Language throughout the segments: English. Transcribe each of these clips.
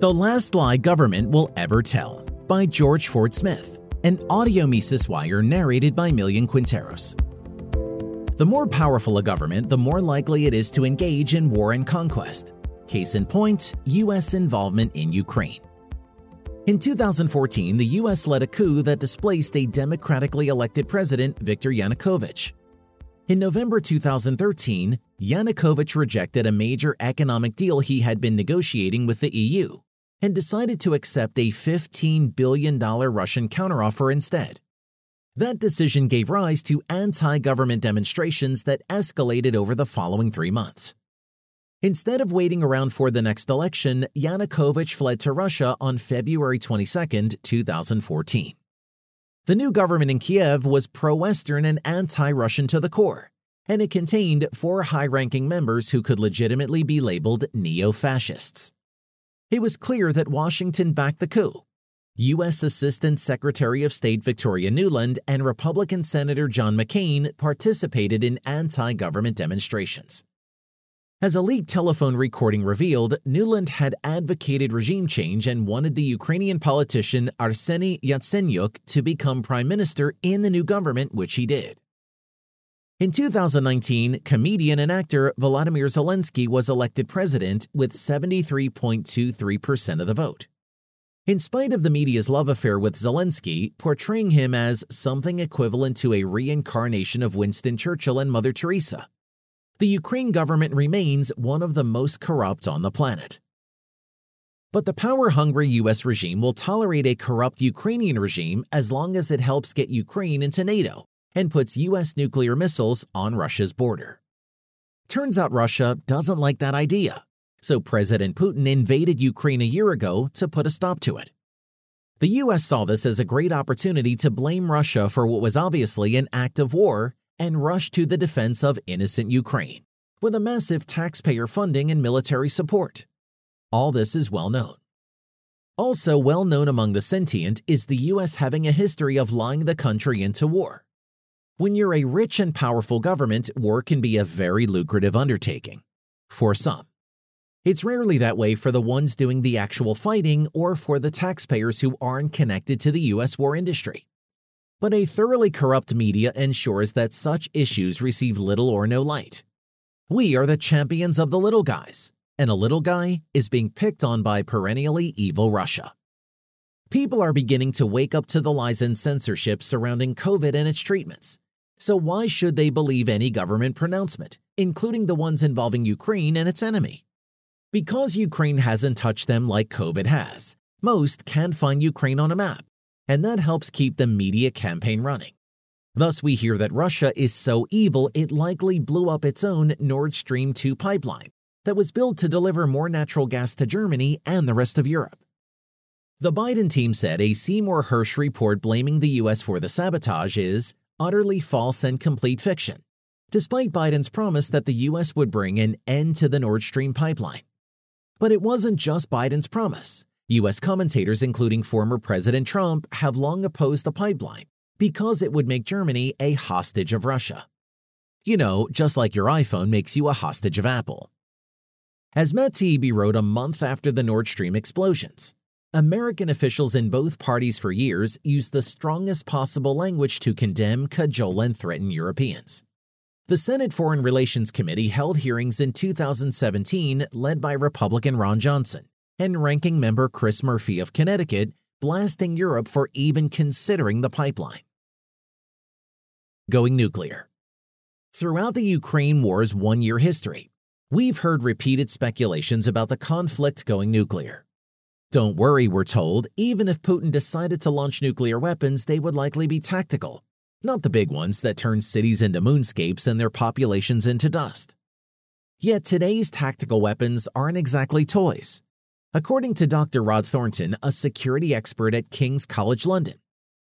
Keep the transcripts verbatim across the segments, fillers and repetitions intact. The Last Lie Government Will Ever Tell by George Ford Smith, an audio Mises wire narrated by Milian Quinteros. The more powerful a government, the more likely it is to engage in war and conquest. Case in point, U S involvement in Ukraine. In two thousand fourteen, the U S led a coup that displaced a democratically elected president, Viktor Yanukovych. In November two thousand thirteen, Yanukovych rejected a major economic deal he had been negotiating with the E U and decided to accept a fifteen billion dollars Russian counteroffer instead. That decision gave rise to anti-government demonstrations that escalated over the following three months. Instead of waiting around for the next election, Yanukovych fled to Russia on February twenty-second, two thousand fourteen. The new government in Kiev was pro-Western and anti-Russian to the core, and it contained four high-ranking members who could legitimately be labeled neo-fascists. It was clear that Washington backed the coup. U S Assistant Secretary of State Victoria Nuland and Republican Senator John McCain participated in anti-government demonstrations. As a leaked telephone recording revealed, Nuland had advocated regime change and wanted the Ukrainian politician Arseniy Yatsenyuk to become prime minister in the new government, which he did. In two thousand nineteen, comedian and actor Volodymyr Zelensky was elected president with seventy-three point two three percent of the vote. In spite of the media's love affair with Zelensky, portraying him as something equivalent to a reincarnation of Winston Churchill and Mother Teresa, the Ukraine government remains one of the most corrupt on the planet. But the power-hungry U S regime will tolerate a corrupt Ukrainian regime as long as it helps get Ukraine into NATO and puts U S nuclear missiles on Russia's border. Turns out Russia doesn't like that idea, so President Putin invaded Ukraine a year ago to put a stop to it. The U S saw this as a great opportunity to blame Russia for what was obviously an act of war and rushed to the defense of innocent Ukraine, with a massive taxpayer funding and military support. All this is well known. Also well known among the sentient is the U S having a history of lying the country into war. When you're a rich and powerful government, war can be a very lucrative undertaking. For some. It's rarely that way for the ones doing the actual fighting or for the taxpayers who aren't connected to the U S war industry. But a thoroughly corrupt media ensures that such issues receive little or no light. We are the champions of the little guys, and a little guy is being picked on by perennially evil Russia. People are beginning to wake up to the lies and censorship surrounding COVID and its treatments. So why should they believe any government pronouncement, including the ones involving Ukraine and its enemy? Because Ukraine hasn't touched them like COVID has, most can find Ukraine on a map, and that helps keep the media campaign running. Thus, we hear that Russia is so evil it likely blew up its own Nord Stream two pipeline that was built to deliver more natural gas to Germany and the rest of Europe. The Biden team said a Seymour Hersh report blaming the U S for the sabotage is utterly false and complete fiction, despite Biden's promise that the U S would bring an end to the Nord Stream pipeline. But it wasn't just Biden's promise. U S commentators, including former President Trump, have long opposed the pipeline because it would make Germany a hostage of Russia. You know, just like your iPhone makes you a hostage of Apple. As Matt T B wrote a month after the Nord Stream explosions, American officials in both parties for years used the strongest possible language to condemn, cajole, and threaten Europeans. The Senate Foreign Relations Committee held hearings in two thousand seventeen led by Republican Ron Johnson and ranking member Chris Murphy of Connecticut, blasting Europe for even considering the pipeline. Going nuclear. Throughout the Ukraine war's one-year history, we've heard repeated speculations about the conflict going nuclear. Don't worry, we're told, even if Putin decided to launch nuclear weapons, they would likely be tactical, not the big ones that turn cities into moonscapes and their populations into dust. Yet today's tactical weapons aren't exactly toys. According to Doctor Rod Thornton, a security expert at King's College London,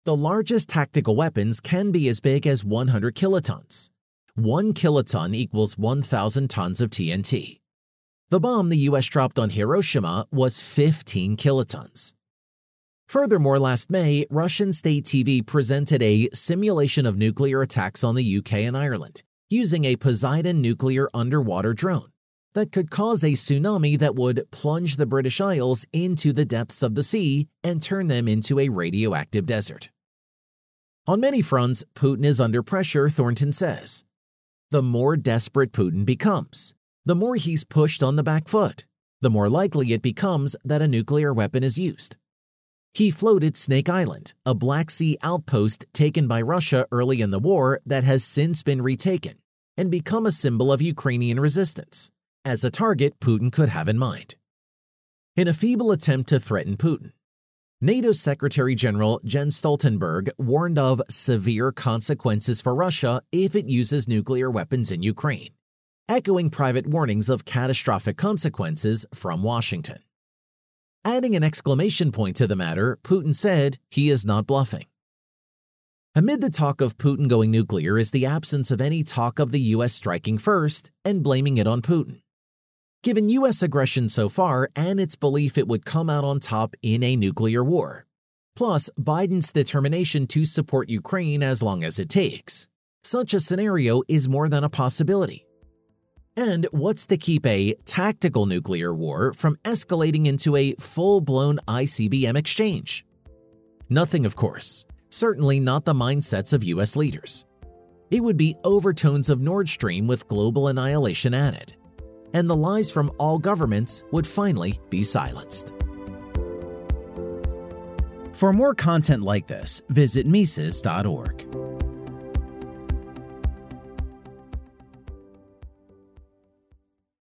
the largest tactical weapons can be as big as one hundred kilotons. One kiloton equals one thousand tons of T N T. The bomb the U S dropped on Hiroshima was fifteen kilotons. Furthermore, last May, Russian state T V presented a simulation of nuclear attacks on the U K and Ireland using a Poseidon nuclear underwater drone, that could cause a tsunami that would plunge the British Isles into the depths of the sea and turn them into a radioactive desert. On many fronts, Putin is under pressure, Thornton says. The more desperate Putin becomes, the more he's pushed on the back foot, the more likely it becomes that a nuclear weapon is used. He floated Snake Island, a Black Sea outpost taken by Russia early in the war that has since been retaken and become a symbol of Ukrainian resistance, as a target Putin could have in mind. In a feeble attempt to threaten Putin, NATO Secretary General Jens Stoltenberg warned of severe consequences for Russia if it uses nuclear weapons in Ukraine, echoing private warnings of catastrophic consequences from Washington. Adding an exclamation point to the matter, Putin said he is not bluffing. Amid the talk of Putin going nuclear is the absence of any talk of the U S striking first and blaming it on Putin. Given U S aggression so far and its belief it would come out on top in a nuclear war, plus Biden's determination to support Ukraine as long as it takes, such a scenario is more than a possibility. And what's to keep a tactical nuclear war from escalating into a full-blown I C B M exchange? Nothing, of course. Certainly not the mindsets of U S leaders. It would be overtones of Nord Stream with global annihilation added. And the lies from all governments would finally be silenced. For more content like this, visit Mises dot org.